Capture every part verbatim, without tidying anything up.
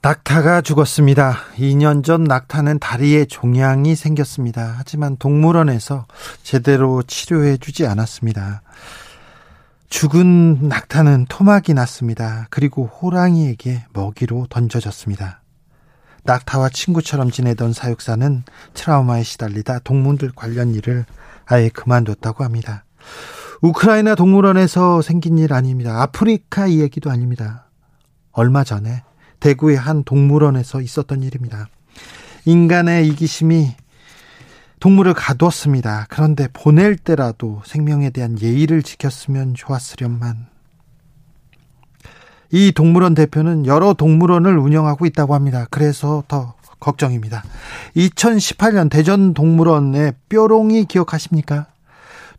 낙타가 죽었습니다. 이 년 전 낙타는 다리에 종양이 생겼습니다. 하지만 동물원에서 제대로 치료해 주지 않았습니다. 죽은 낙타는 토막이 났습니다. 그리고 호랑이에게 먹이로 던져졌습니다. 낙타와 친구처럼 지내던 사육사는 트라우마에 시달리다 동물들 관련 일을 아예 그만뒀다고 합니다. 우크라이나 동물원에서 생긴 일 아닙니다. 아프리카 이야기도 아닙니다. 얼마 전에 대구의 한 동물원에서 있었던 일입니다. 인간의 이기심이 동물을 가두었습니다. 그런데 보낼 때라도 생명에 대한 예의를 지켰으면 좋았으련만. 이 동물원 대표는 여러 동물원을 운영하고 있다고 합니다. 그래서 더 걱정입니다. 이천십팔 년 대전 동물원의 뾰롱이 기억하십니까?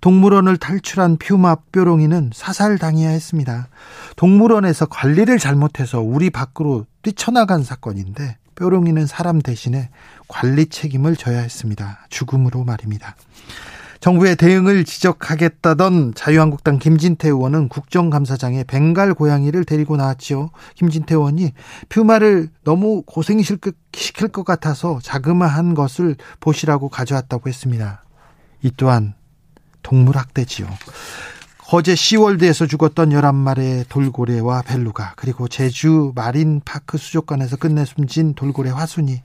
동물원을 탈출한 퓨마 뾰롱이는 사살당해야 했습니다. 동물원에서 관리를 잘못해서 우리 밖으로 뛰쳐나간 사건인데, 뾰롱이는 사람 대신에 관리 책임을 져야 했습니다. 죽음으로 말입니다. 정부의 대응을 지적하겠다던 자유한국당 김진태 의원은 국정감사장에 벵갈 고양이를 데리고 나왔지요. 김진태 의원이 퓨마를 너무 고생시킬 것 같아서 자그마한 것을 보시라고 가져왔다고 했습니다. 이 또한 동물학대지요. 어제 시월드에서 죽었던 열한 마리의 돌고래와 벨루가, 그리고 제주 마린파크 수족관에서 끝내 숨진 돌고래 화순이,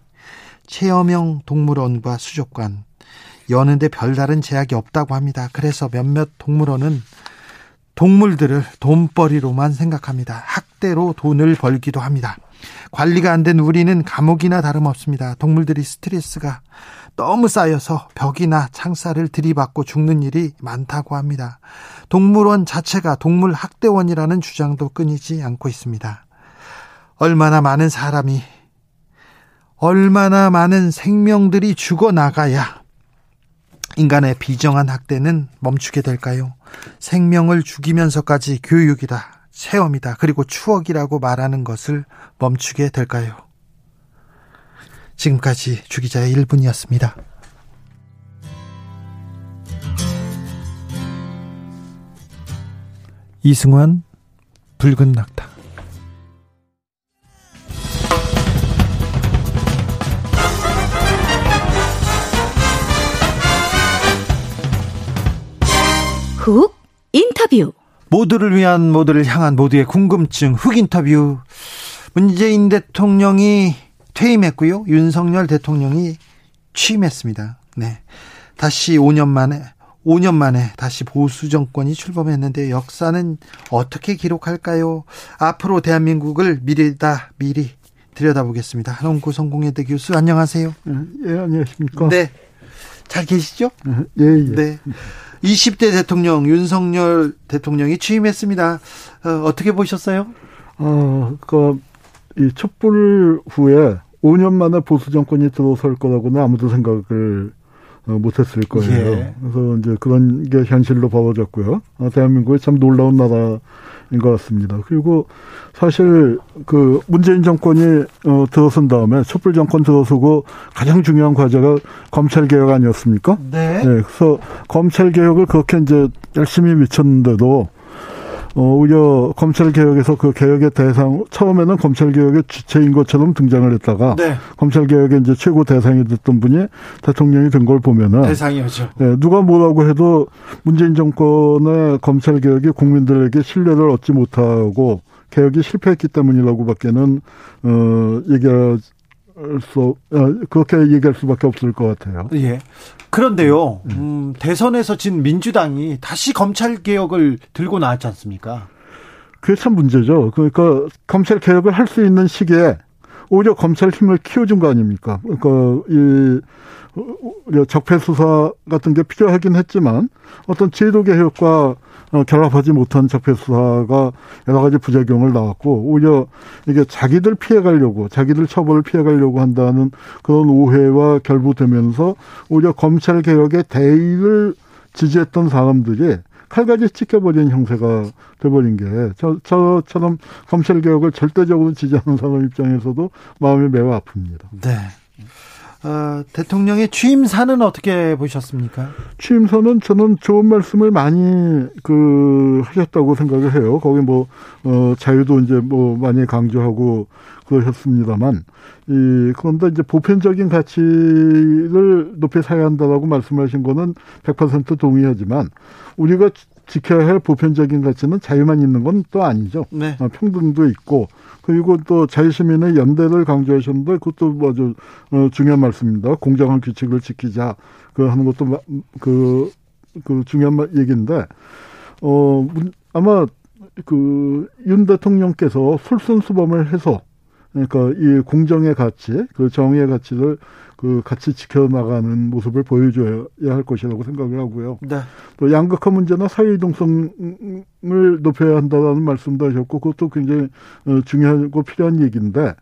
체험형 동물원과 수족관 여는데 별다른 제약이 없다고 합니다. 그래서 몇몇 동물원은 동물들을 돈벌이로만 생각합니다. 학대로 돈을 벌기도 합니다. 관리가 안 된 우리는 감옥이나 다름없습니다. 동물들이 스트레스가 너무 쌓여서 벽이나 창살을 들이받고 죽는 일이 많다고 합니다. 동물원 자체가 동물 학대원이라는 주장도 끊이지 않고 있습니다. 얼마나 많은 사람이, 얼마나 많은 생명들이 죽어나가야 인간의 비정한 학대는 멈추게 될까요? 생명을 죽이면서까지 교육이다, 체험이다, 그리고 추억이라고 말하는 것을 멈추게 될까요? 지금까지 주기자의 일 분이었습니다. 이승환, 붉은 낙타. 훅 인터뷰. 모두를 위한, 모두를 향한, 모두의 궁금증 훅 인터뷰. 문재인 대통령이 퇴임했고요. 윤석열 대통령이 취임했습니다. 네, 다시 오 년 만에 오 년 만에 다시 보수 정권이 출범했는데 역사는 어떻게 기록할까요? 앞으로 대한민국을 미리다 미리 들여다보겠습니다. 한홍구 성공회대 교수, 안녕하세요. 예, 안녕하십니까? 네, 잘 계시죠? 예, 예. 네. 이십 대 대통령 윤석열 대통령이 취임했습니다. 어, 어떻게 보셨어요? 어, 그 이 촛불 후에 오 년 만에 보수 정권이 들어설 거라고는 아무도 생각을 못했을 거예요. 예. 그래서 이제 그런 게 현실로 벌어졌고요. 아, 대한민국이 참 놀라운 나라인 것 같습니다. 그리고 사실 그 문재인 정권이 어, 들어선 다음에 촛불 정권 들어서고 가장 중요한 과제가 검찰 개혁 아니었습니까? 네. 네. 그래서 검찰 개혁을 그렇게 이제 열심히 미쳤는데도, 어, 오히려 검찰개혁에서 그 개혁의 대상, 처음에는 검찰개혁의 주체인 것처럼 등장을 했다가, 네, 검찰개혁의 이제 최고 대상이 됐던 분이 대통령이 된 걸 보면은. 대상이었죠. 네, 누가 뭐라고 해도 문재인 정권의 검찰개혁이 국민들에게 신뢰를 얻지 못하고 개혁이 실패했기 때문이라고밖에는, 어, 얘기할 수, 그렇게 얘기할 수밖에 없을 것 같아요. 예. 그런데요, 음, 대선에서 진 민주당이 다시 검찰개혁을 들고 나왔지 않습니까? 그게 참 문제죠. 그러니까 검찰개혁을 할 수 있는 시기에 오히려 검찰 힘을 키워준 거 아닙니까? 그러니까 이 적폐수사 같은 게 필요하긴 했지만 어떤 제도개혁과 결합하지 못한 적폐수사가 여러 가지 부작용을 낳았고, 오히려 이게 자기들 피해가려고, 자기들 처벌을 피해가려고 한다는 그런 오해와 결부되면서 오히려 검찰 개혁의 대의를 지지했던 사람들이 칼같이 찢겨버린 형세가 돼버린 게, 저, 저처럼 검찰 개혁을 절대적으로 지지하는 사람 입장에서도 마음이 매우 아픕니다. 네. 어, 대통령의 취임사는 어떻게 보셨습니까? 취임사는 저는 좋은 말씀을 많이 그 하셨다고 생각을 해요. 거기 뭐 어, 자유도 이제 뭐 많이 강조하고 그러셨습니다만, 이 그런데 이제 보편적인 가치를 높이 사야 한다라고 말씀하신 거는 백 퍼센트 동의하지만, 우리가 지켜야 할 보편적인 가치는 자유만 있는 건 또 아니죠. 네. 평등도 있고, 그리고 또 자유시민의 연대를 강조하셨는데, 그것도 아주 중요한 말씀입니다. 공정한 규칙을 지키자, 그 하는 것도 그, 그 중요한 얘기인데, 어, 아마 그 윤 대통령께서 솔선수범을 해서, 그러니까 이 공정의 가치, 그 정의의 가치를 그 같이 지켜나가는 모습을 보여줘야 할 것이라고 생각을 하고요. 네. 또 양극화 문제나 사회이동성을 높여야 한다는 말씀도 하셨고, 그것도 굉장히 중요하고 필요한 얘기인데,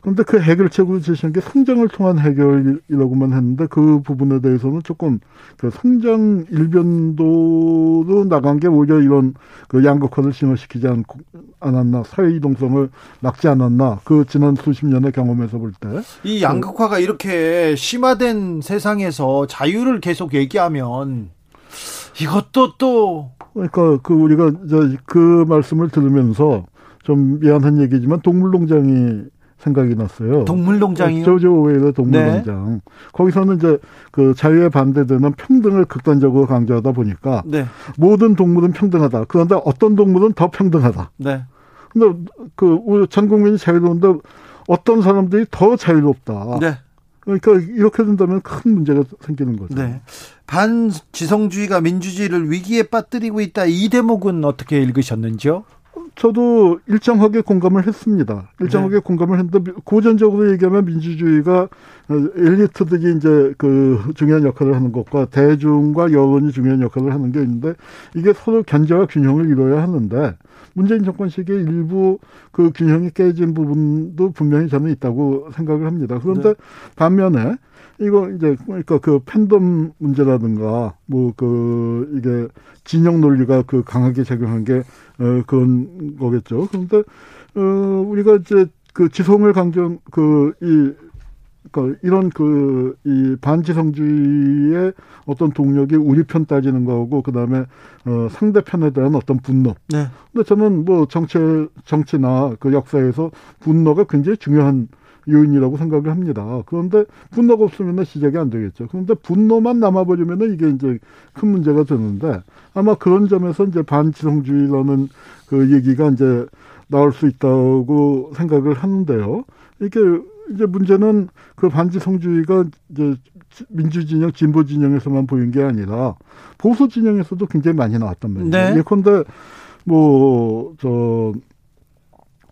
그런데 그 해결책으로 제시한 게 성장을 통한 해결이라고만 했는데, 그 부분에 대해서는 조금 그 성장 일변도로 나간 게 오히려 이런 그 양극화를 심화시키지 않고, 않았나, 사회 이동성을 막지 않았나, 그 지난 수십 년의 경험에서 볼 때. 이 양극화가 그, 이렇게 심화된 세상에서 자유를 계속 얘기하면 이것도 또. 그러니까 그 우리가 이제 그 말씀을 들으면서 좀 미안한 얘기지만 동물농장이 생각이 났어요. 동물농장이요? 조지 오웰의 동물농장. 네. 거기서는 이제 그 자유에 반대되는 평등을 극단적으로 강조하다 보니까, 네, 모든 동물은 평등하다. 그런데 어떤 동물은 더 평등하다. 네. 근데 그 우리 전 국민이 자유로운데 어떤 사람들이 더 자유롭다. 네. 그러니까 이렇게 된다면 큰 문제가 생기는 거죠. 네. 반지성주의가 민주주의를 위기에 빠뜨리고 있다. 이 대목은 어떻게 읽으셨는지요? 저도 일정하게 공감을 했습니다. 일정하게 네. 공감을 했는데, 고전적으로 얘기하면 민주주의가 엘리트들이 이제 그 중요한 역할을 하는 것과 대중과 여론이 중요한 역할을 하는 게 있는데, 이게 서로 견제와 균형을 이뤄야 하는데, 문재인 정권 시기에 일부 그 균형이 깨진 부분도 분명히 저는 있다고 생각을 합니다. 그런데 네. 반면에 이거 이제 그러니까 그 팬덤 문제라든가 뭐 그 이게 진영 논리가 그 강하게 작용한 게 그런 거겠죠. 그런데 어 우리가 이제 그 지성을 강조 그 이 그러니까 이런 그 이 반지성주의의 어떤 동력이 우리 편 따지는 거하고, 그 다음에 어 상대편에 대한 어떤 분노. 네. 근데 저는 뭐 정치 정치나 그 역사에서 분노가 굉장히 중요한 요인이라고 생각을 합니다. 그런데 분노가 없으면 시작이 안 되겠죠. 그런데 분노만 남아버리면 이게 이제 큰 문제가 되는데, 아마 그런 점에서 이제 반지성주의라는 그 얘기가 이제 나올 수 있다고 생각을 하는데요. 이게 이제 문제는 그 반지성주의가 이제 민주진영, 진보진영에서만 보인 게 아니라 보수진영에서도 굉장히 많이 나왔단 말이에요. 네. 예컨대 뭐 저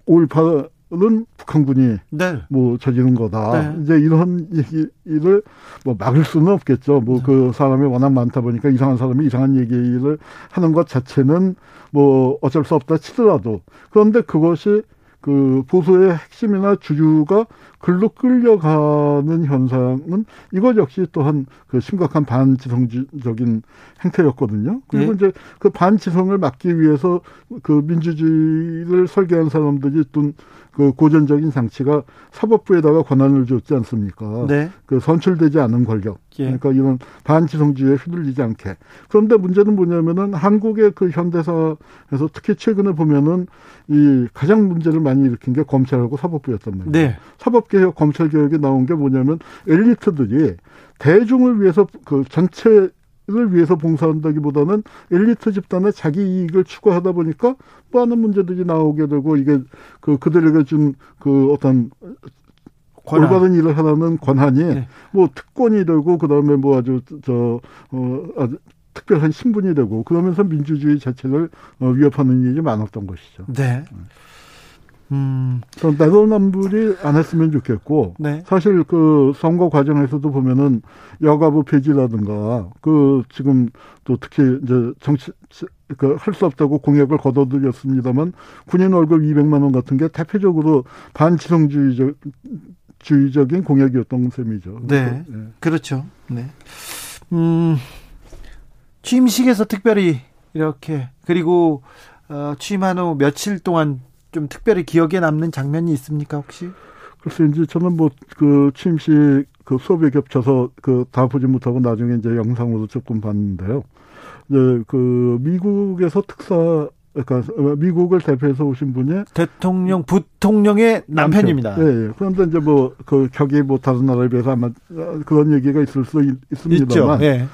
오일팔 는 북한군이 네. 뭐 저지른 거다. 네. 이제 이런 얘기를 뭐 막을 수는 없겠죠. 뭐 그 사람이 워낙 많다 보니까 이상한 사람이 이상한 얘기를 하는 것 자체는 뭐 어쩔 수 없다 치더라도, 그런데 그것이 그 보수의 핵심이나 주류가 글로 끌려가는 현상은, 이것 역시 또한 그 심각한 반지성적인 행태였거든요. 그리고 네. 이제 그 반지성을 막기 위해서 그 민주주의를 설계한 사람들이 둔 그 고전적인 장치가 사법부에다가 권한을 줬지 않습니까? 네. 그 선출되지 않은 권력. 예. 그러니까 이런 반지성주의에 휘둘리지 않게. 그런데 문제는 뭐냐면은 한국의 그 현대사에서 특히 최근에 보면은 이 가장 문제를 많이 일으킨 게 검찰하고 사법부였단 말이에요. 네. 사법개혁, 검찰개혁이 나온 게 뭐냐면, 엘리트들이 대중을 위해서 그 전체 를 위해서 봉사한다기보다는 엘리트 집단의 자기 이익을 추구하다 보니까 많은 문제들이 나오게 되고, 이게 그 그들에게 준 그 어떤 권한. 올바른 일을 하라는 권한이 네. 뭐 특권이 되고, 그 다음에 뭐 아주 저 어 아주 특별한 신분이 되고, 그러면서 민주주의 자체를 위협하는 일이 많았던 것이죠. 네. 음. 그럼 내로남불이 안 했으면 좋겠고, 네. 사실 그 선거 과정에서도 보면은 여가부 폐지라든가, 그 지금 또 특히 이제 정치, 그 할 수 없다고 공약을 거둬들였습니다만, 군인 월급 이백만 원 같은 게 대표적으로 반지성주의적, 주의적인 공약이었던 셈이죠. 네. 네. 그렇죠. 네. 음, 취임식에서 특별히 이렇게, 그리고, 어, 취임한 후 며칠 동안 좀 특별히 기억에 남는 장면이 있습니까, 혹시? 글쎄, 이제 저는 뭐, 그, 취임식, 그 수업에 겹쳐서, 그, 다 보지 못하고 나중에 이제 영상으로 조금 봤는데요. 이제, 그, 미국에서 특사, 그러니까 미국을 대표해서 오신 분이 대통령 부통령의 남편입니다. 남편. 예, 예. 그런데 이제 뭐 그 격이 뭐 다른 나라에 비해서 아마 그런 얘기가 있을 수 있, 있습니다만, 있죠. 예.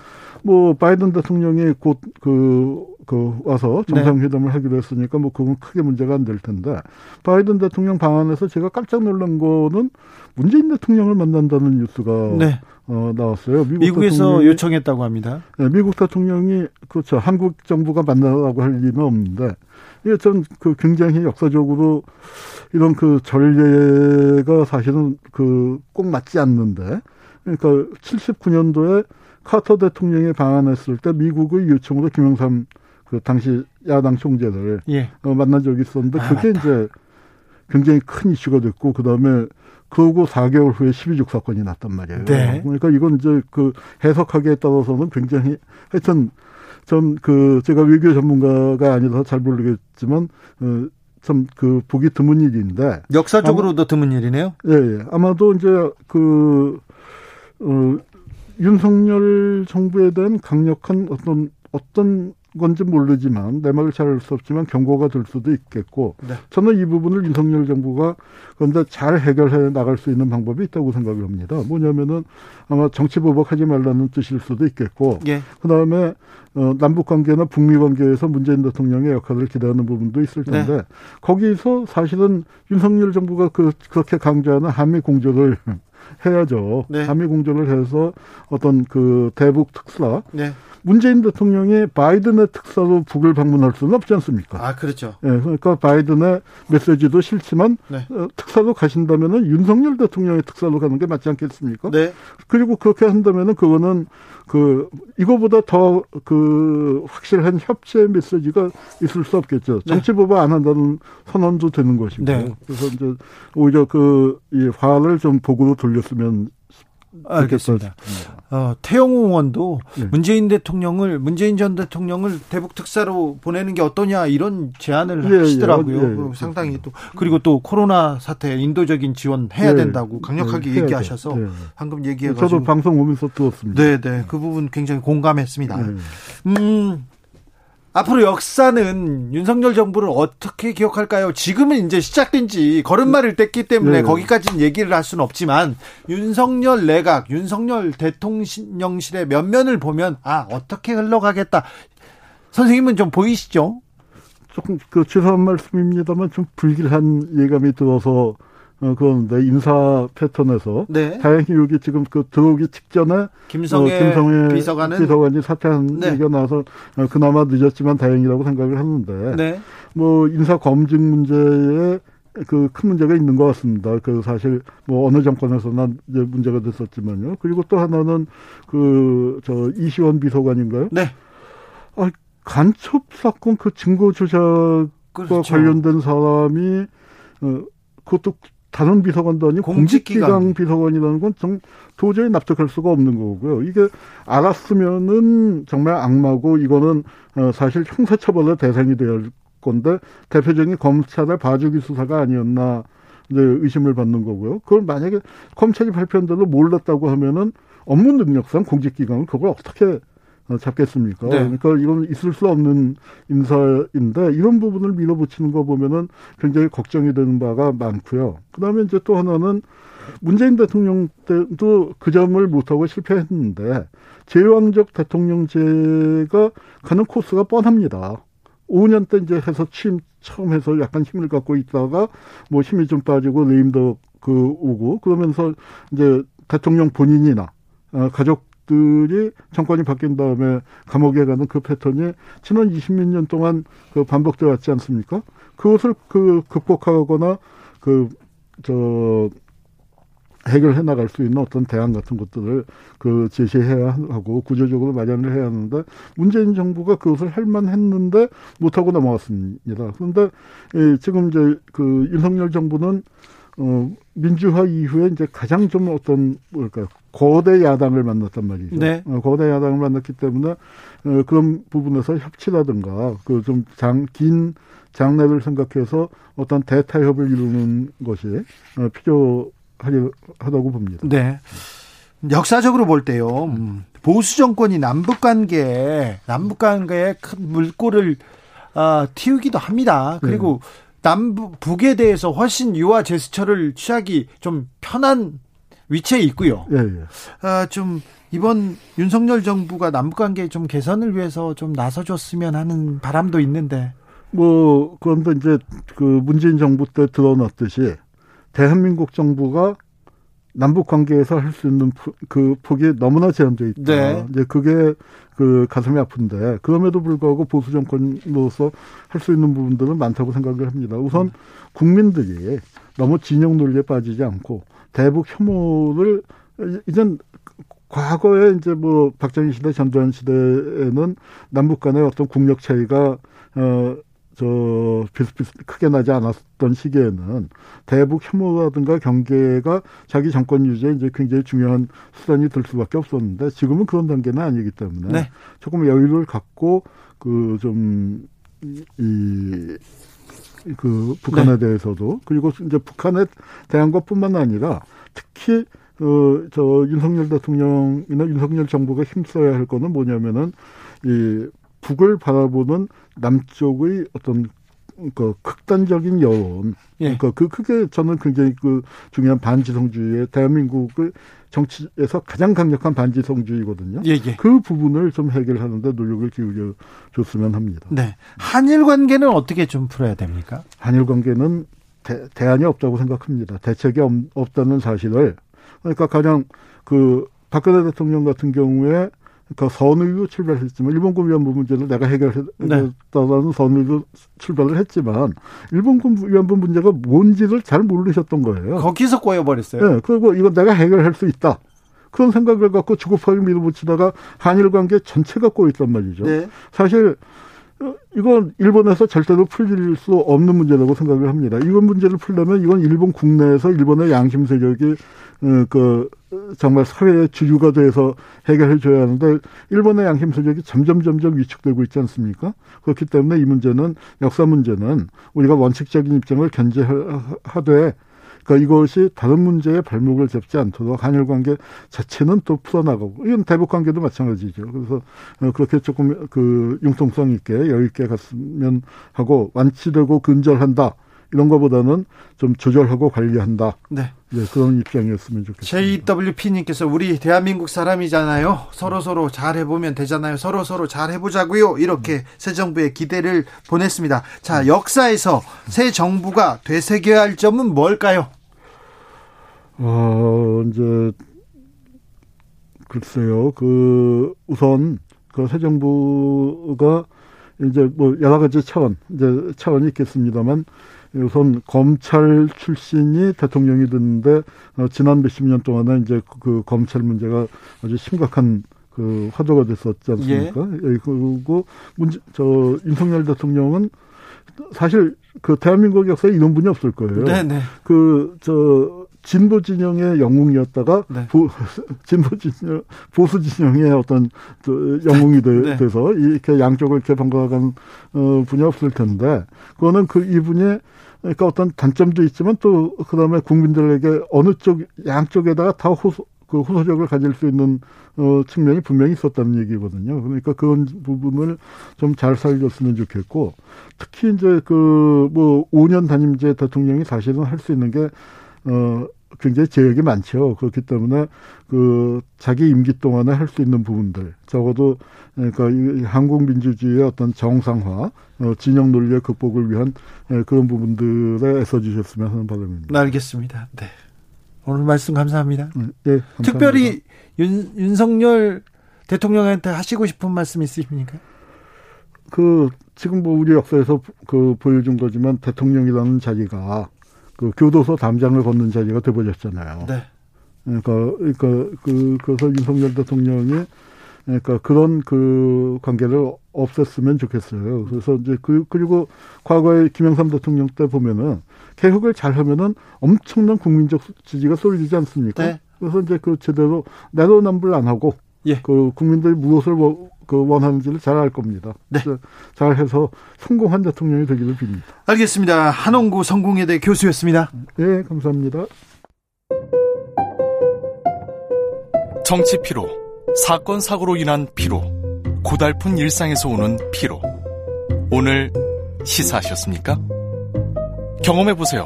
뭐 바이든 대통령이 곧 그 그 와서 정상회담을 네. 하기로 했으니까 뭐 그건 크게 문제가 안 될 텐데, 바이든 대통령 방한에서 제가 깜짝 놀란 거는 문재인 대통령을 만난다는 뉴스가 네. 어, 나왔어요. 미국 미국에서 요청했다고 합니다. 네, 미국 대통령이 그렇죠. 한국 정부가 만나라고 할 리는 없는데, 이게 전 그 굉장히 역사적으로 이런 그 전례가 사실은 그 꼭 맞지 않는데, 그러니까 칠십구 년도에 카터 대통령이 방한했을 때 미국의 요청으로 김영삼 그 당시 야당 총재를 예. 어, 만난 적이 있었는데, 아, 그게 맞다. 이제 굉장히 큰 이슈가 됐고, 그 다음에 그러고 사 개월 후에 십이 족 사건이 났단 말이에요. 네. 그러니까 이건 이제 그 해석하기에 따라서는 굉장히, 하여튼 전 그 제가 외교 전문가가 아니라서 잘 모르겠지만 어, 참 그 보기 드문 일인데, 역사적으로도 아마, 드문 일이네요. 예, 예. 아마도 이제 그 어, 윤석열 정부에 대한 강력한 어떤 어떤 건지 모르지만, 내 말을 잘 알 수 없지만 경고가 될 수도 있겠고, 네. 저는 이 부분을 윤석열 정부가 그런데 잘 해결해 나갈 수 있는 방법이 있다고 생각을 합니다. 뭐냐면은 아마 정치 보복하지 말라는 뜻일 수도 있겠고, 예. 그 다음에 어, 남북 관계나 북미 관계에서 문재인 대통령의 역할을 기대하는 부분도 있을 텐데, 네. 거기서 사실은 윤석열 정부가 그 그렇게 강조하는 한미 공조를 해야죠. 네. 한미 공조를 해서 어떤 그 대북 특사. 네. 문재인 대통령이 바이든의 특사로 북을 방문할 수는 없지 않습니까? 아, 그렇죠. 예, 그러니까 바이든의 메시지도 싫지만 네. 특사로 가신다면은 윤석열 대통령의 특사로 가는 게 맞지 않겠습니까? 네. 그리고 그렇게 한다면은 그거는 그 이거보다 더 그 확실한 협치의 메시지가 있을 수 없겠죠. 정치 보복 안 한다는 선언도 되는 것이고. 네. 그래서 이제 오히려 그 이 화를 좀 보고로 돌렸으면. 알겠습니다. 어, 태영호 의원도 네. 문재인 대통령을 문재인 전 대통령을 대북 특사로 보내는 게 어떠냐 이런 제안을 예, 하시더라고요. 예, 상당히 예. 또 그리고 또 코로나 사태 인도적인 지원 해야 예, 된다고 강력하게 예, 얘기하셔서 예. 방금 얘기해가지고 저도 방송 오면서 들었습니다. 네, 네, 그 부분 굉장히 공감했습니다. 예. 음, 앞으로 역사는 윤석열 정부를 어떻게 기억할까요? 지금은 이제 시작된 지 걸음마를 뗐기 때문에 네. 거기까지는 얘기를 할 수는 없지만, 윤석열 내각, 윤석열 대통령실의 면면을 보면 아, 어떻게 흘러가겠다. 선생님은 좀 보이시죠? 조금 그 죄송한 말씀입니다만 좀 불길한 예감이 들어서 어, 그런데 인사 패턴에서 네. 다행히 여기 지금 그 들어오기 직전에 김성애, 어, 김성애 비서관은 비서관이 사퇴한 네. 얘기가 나와서 어, 그나마 늦었지만 다행이라고 생각을 하는데 네. 뭐 인사 검증 문제에 그 큰 문제가 있는 것 같습니다. 그 사실 뭐 어느 정권에서나 이제 문제가 됐었지만요. 그리고 또 하나는 그 저 이시원 비서관인가요? 네. 아, 간첩 사건 그 증거 조작과 그렇죠. 관련된 사람이 어, 그것도 다른 비서관도 아니고 공직기강 공직기관. 비서관이라는 건 정, 도저히 납득할 수가 없는 거고요. 이게 알았으면은 정말 악마고, 이거는 사실 형사처벌의 대상이 될 건데 대표적인 검찰의 봐주기 수사가 아니었나 이제 의심을 받는 거고요. 그걸 만약에 검찰이 발표한 대로 몰랐다고 하면은 업무 능력상 공직기강은 그걸 어떻게 잡겠습니까? 네. 그러니까 이건 있을 수 없는 인사인데, 이런 부분을 밀어붙이는 거 보면은 굉장히 걱정이 되는 바가 많고요. 그다음에 이제 또 하나는 문재인 대통령 때도 그 점을 못하고 실패했는데, 제왕적 대통령제가 가는 코스가 뻔합니다. 오 년 때 이제 해서 취임 처음 해서 약간 힘을 갖고 있다가 뭐 힘이 좀 빠지고 레임덕 그 오고, 그러면서 이제 대통령 본인이나 가족 것들이 정권이 바뀐 다음에 감옥에 가는 그 패턴이 지난 이십몇 년 동안 그 반복되어 왔지 않습니까? 그것을 그 극복하거나 그 저 해결해 나갈 수 있는 어떤 대안 같은 것들을 그 제시해야 하고 구조적으로 마련을 해야 하는데, 문재인 정부가 그것을 할만했는데 못하고 넘어갔습니다. 그런데 지금 이제 그 윤석열 정부는 어 민주화 이후에 이제 가장 좀 어떤 뭐랄까요, 거대 야당을 만났단 말이죠. 네. 거대 야당을 만났기 때문에 그런 부분에서 협치라든가 그 좀 장 긴 장래를 생각해서 어떤 대타협을 이루는 것이 필요. 하다고 봅니다. 네. 역사적으로 볼 때요, 음, 보수 정권이 남북 관계에 남북 관계에 큰 물꼬를 어, 틔우기도 합니다. 그리고 네. 남북 북에 대해서 훨씬 유화 제스처를 취하기 좀 편한 위치에 있고요. 예. 네, 네. 어, 좀 이번 윤석열 정부가 남북 관계 좀 개선을 위해서 좀 나서줬으면 하는 바람도 있는데. 뭐 그런데 이제 그 문재인 정부 때 드러났듯이. 대한민국 정부가 남북 관계에서 할 수 있는 그 폭이 너무나 제한되어 있다. 네. 이제 그게 그 가슴이 아픈데, 그럼에도 불구하고 보수 정권으로서 할 수 있는 부분들은 많다고 생각을 합니다. 우선 국민들이 너무 진영 논리에 빠지지 않고 대북 혐오를 이젠 과거에 이제 뭐 박정희 시대, 전두환 시대에는 남북 간의 어떤 국력 차이가 어. 저 비슷비슷 크게 나지 않았던 시기에는 대북 혐오라든가 경계가 자기 정권 유지에 이제 굉장히 중요한 수단이 될 수밖에 없었는데, 지금은 그런 단계는 아니기 때문에 네. 조금 여유를 갖고 그 좀 이 그 북한에 네. 대해서도, 그리고 이제 북한에 대한 것뿐만 아니라 특히 어 저 윤석열 대통령이나 윤석열 정부가 힘써야 할 거는 뭐냐면은 이 북을 바라보는 남쪽의 어떤 그 극단적인 여론, 예. 그러니까 그 크게 저는 굉장히 그 중요한 반지성주의의, 대한민국의 정치에서 가장 강력한 반지성주의거든요. 예, 예. 그 부분을 좀 해결하는데 노력을 기울여 줬으면 합니다. 네, 한일 관계는 어떻게 좀 풀어야 됩니까? 한일 관계는 대, 대안이 없다고 생각합니다. 대책이 없, 없다는 사실을, 그러니까 가장 그 박근혜 대통령 같은 경우에. 그 선의로 출발했지만, 일본군 위안부 문제는 내가 해결했다라는 네. 선의로 출발을 했지만, 일본군 위안부 문제가 뭔지를 잘 모르셨던 거예요. 거기서 꼬여버렸어요. 네, 그리고 이건 내가 해결할 수 있다. 그런 생각을 갖고 주고받기 밀어붙이다가 한일 관계 전체가 꼬였단 말이죠. 네. 사실 이건 일본에서 절대로 풀릴 수 없는 문제라고 생각을 합니다. 이건 문제를 풀려면 이건 일본 국내에서 일본의 양심 세력이 그 정말 사회의 주류가 돼서 해결해 줘야 하는데, 일본의 양심 세력이 점점 점점 위축되고 있지 않습니까? 그렇기 때문에 이 문제는, 역사 문제는 우리가 원칙적인 입장을 견제하되, 그러니까 이것이 다른 문제에 발목을 잡지 않도록 한일 관계 자체는 또 풀어나가고, 이건 대북 관계도 마찬가지죠. 그래서 그렇게 조금 그 융통성 있게 여유 있게 갔으면 하고, 완치되고 근절한다 이런 것보다는 좀 조절하고 관리한다. 네. 네, 그런 입장이었으면 좋겠습니다. 제이더블유피님께서 우리 대한민국 사람이잖아요. 서로서로 잘해보면 되잖아요. 서로서로 잘해보자고요. 이렇게 새 정부에 기대를 보냈습니다. 자, 역사에서 새 정부가 되새겨야 할 점은 뭘까요? 어, 이제 글쎄요. 그 우선 그 새 정부가 이제 뭐 여러 가지 차원, 이제 차원이 있겠습니다만, 우선 검찰 출신이 대통령이 됐는데, 어, 지난 몇십 년 동안은 이제 그, 그 검찰 문제가 아주 심각한 그 화두가 됐었지 않습니까? 예. 예, 그리고 문제, 저 윤석열 대통령은 사실 그 대한민국 역사에 이런 분이 없을 거예요. 네네. 그 저 진보 진영의 영웅이었다가 네. 보, 진보 진영 보수 진영의 어떤 영웅이 되, 네. 돼서 이렇게 양쪽을 이렇게 번갈아간 어, 분이 없을 텐데, 그거는 그 이분이 그러니까 어떤 단점도 있지만 또 그다음에 국민들에게 어느 쪽 양쪽에다가 다 호소 그 호소력을 가질 수 있는 어, 측면이 분명히 있었다는 얘기거든요. 그러니까 그런 부분을 좀 잘 살렸으면 좋겠고, 특히 이제 그 뭐 오 년 단임제 대통령이 사실은 할 수 있는 게 어, 굉장히 제약이 많죠. 그렇기 때문에 그 자기 임기 동안에 할 수 있는 부분들, 적어도 그러니까 이 한국 민주주의의 어떤 정상화, 어, 진영 논리의 극복을 위한 에, 그런 부분들에 애써주셨으면 하는 바람입니다. 알겠습니다. 네. 오늘 말씀 감사합니다. 네, 감사합니다. 특별히 윤, 윤석열 대통령한테 하시고 싶은 말씀 있으십니까? 그 지금 뭐 우리 역사에서 그 보여준 거지만 대통령이라는 자리가 그 교도소 담장을 걷는 자리가 돼버렸잖아요. 네. 그러니까, 그러니까 그 그것을 윤석열 대통령이 그러니까 그런 그 관계를 없앴으면 좋겠어요. 그래서 이제 그 그리고 과거에 김영삼 대통령 때 보면은 개혁을 잘하면은 엄청난 국민적 지지가 쏠리지 않습니까? 네. 그래서 이제 그 제대로 내로남불 안 하고 예. 그 국민들이 무엇을 그 원하는지를 잘 알 겁니다. 네. 잘해서 성공한 대통령이 되기를 빕니다. 알겠습니다. 한홍구 성공회대 교수였습니다. 네, 감사합니다. 정치 피로, 사건 사고로 인한 피로, 고달픈 일상에서 오는 피로. 오늘 시사하셨습니까? 경험해보세요.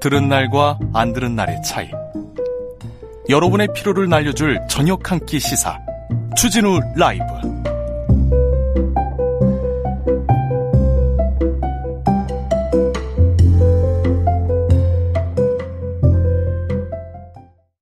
들은 날과 안 들은 날의 차이. 여러분의 피로를 날려줄 저녁 한 끼 시사. 주진우 라이브.